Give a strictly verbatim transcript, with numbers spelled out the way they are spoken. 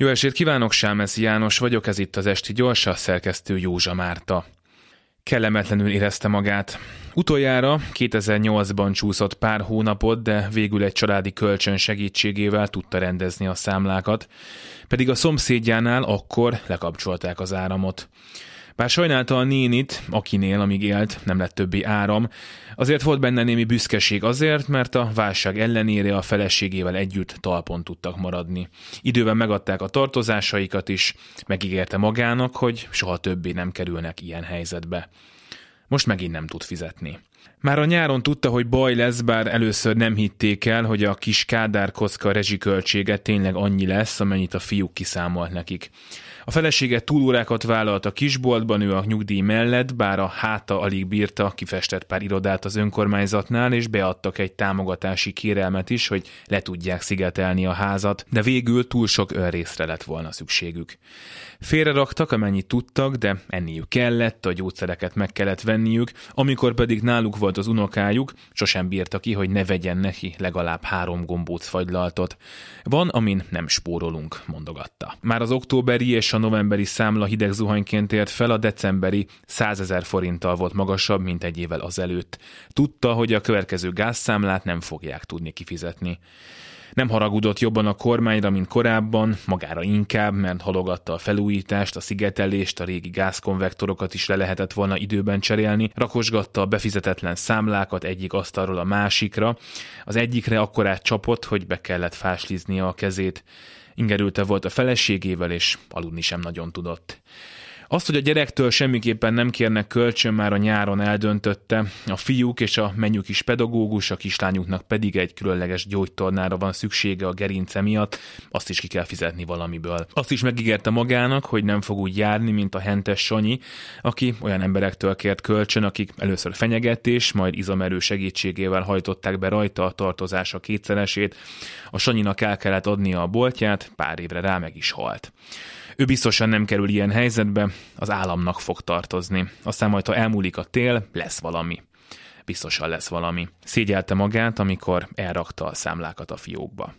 Jó estét kívánok, Sámessi János vagyok, ez itt az Esti Gyorsa, szerkesztő Józsa Márta. Kellemetlenül érezte magát. Utoljára kétezer-nyolcban csúszott pár hónapot, de végül egy családi kölcsön segítségével tudta rendezni a számlákat, pedig a szomszédjánál akkor lekapcsolták az áramot. Bár sajnálta a nénit, akinél, amíg élt, nem lett többi áram, azért volt benne némi büszkeség azért, mert a válság ellenére a feleségével együtt talpon tudtak maradni. Időben megadták a tartozásaikat is, megígérte magának, hogy soha többé nem kerülnek ilyen helyzetbe. Most megint nem tud fizetni. Már a nyáron tudta, hogy baj lesz, bár először nem hitték el, hogy a kis Kádárkocka rezsiköltsége tényleg annyi lesz, amennyit a fiúk kiszámolt nekik. A felesége túlórákat vállalt a kisboltban, ő a nyugdíj mellett, bár a háta alig bírta, kifestett pár irodát az önkormányzatnál, és beadtak egy támogatási kérelmet is, hogy le tudják szigetelni a házat, de végül túl sok önrészre lett volna szükségük. Félreraktak, amennyit tudtak, de enniük kellett, a gyógyszereket meg kellett venniük, amikor pedig náluk volt az unokájuk, sosem bírta ki, hogy ne vegyen neki legalább három gombócfagylaltot. Van, amin nem spórolunk, mondogatta. Már az októberi és a novemberi számla hideg zuhanyként ért fel, a decemberi százezer forinttal volt magasabb, mint egy évvel azelőtt. Tudta, hogy a következő gázszámlát nem fogják tudni kifizetni. Nem haragudott jobban a kormányra, mint korábban, magára inkább, mert halogatta a felújítást, a szigetelést, a régi gázkonvektorokat is le lehetett volna időben cserélni, rakosgatta a befizetetlen számlákat egyik asztalról a másikra, az egyikre akkorát csapott, hogy be kellett fásliznia a kezét. Ingerülte volt a feleségével, és aludni sem nagyon tudott. Azt, hogy a gyerektől semmiképpen nem kérnek kölcsön, már a nyáron eldöntötte, a fiúk és a menyük is pedagógus, a kislányuknak pedig egy különleges gyógytornára van szüksége a gerince miatt, azt is ki kell fizetni valamiből. Azt is megígérte magának, hogy nem fog úgy járni, mint a hentes Sanyi, aki olyan emberektől kért kölcsön, akik először fenyegetés, majd izomerő segítségével hajtották be rajta a tartozása kétszeresét, a Sanyinak el kellett adnia a boltját, pár évre rá meg is halt. Ő biztosan nem kerül ilyen helyzetbe, az államnak fog tartozni. Aztán majd, ha elmúlik a tél, lesz valami. Biztosan lesz valami. Szégyelte magát, amikor elrakta a számlákat a fiókba.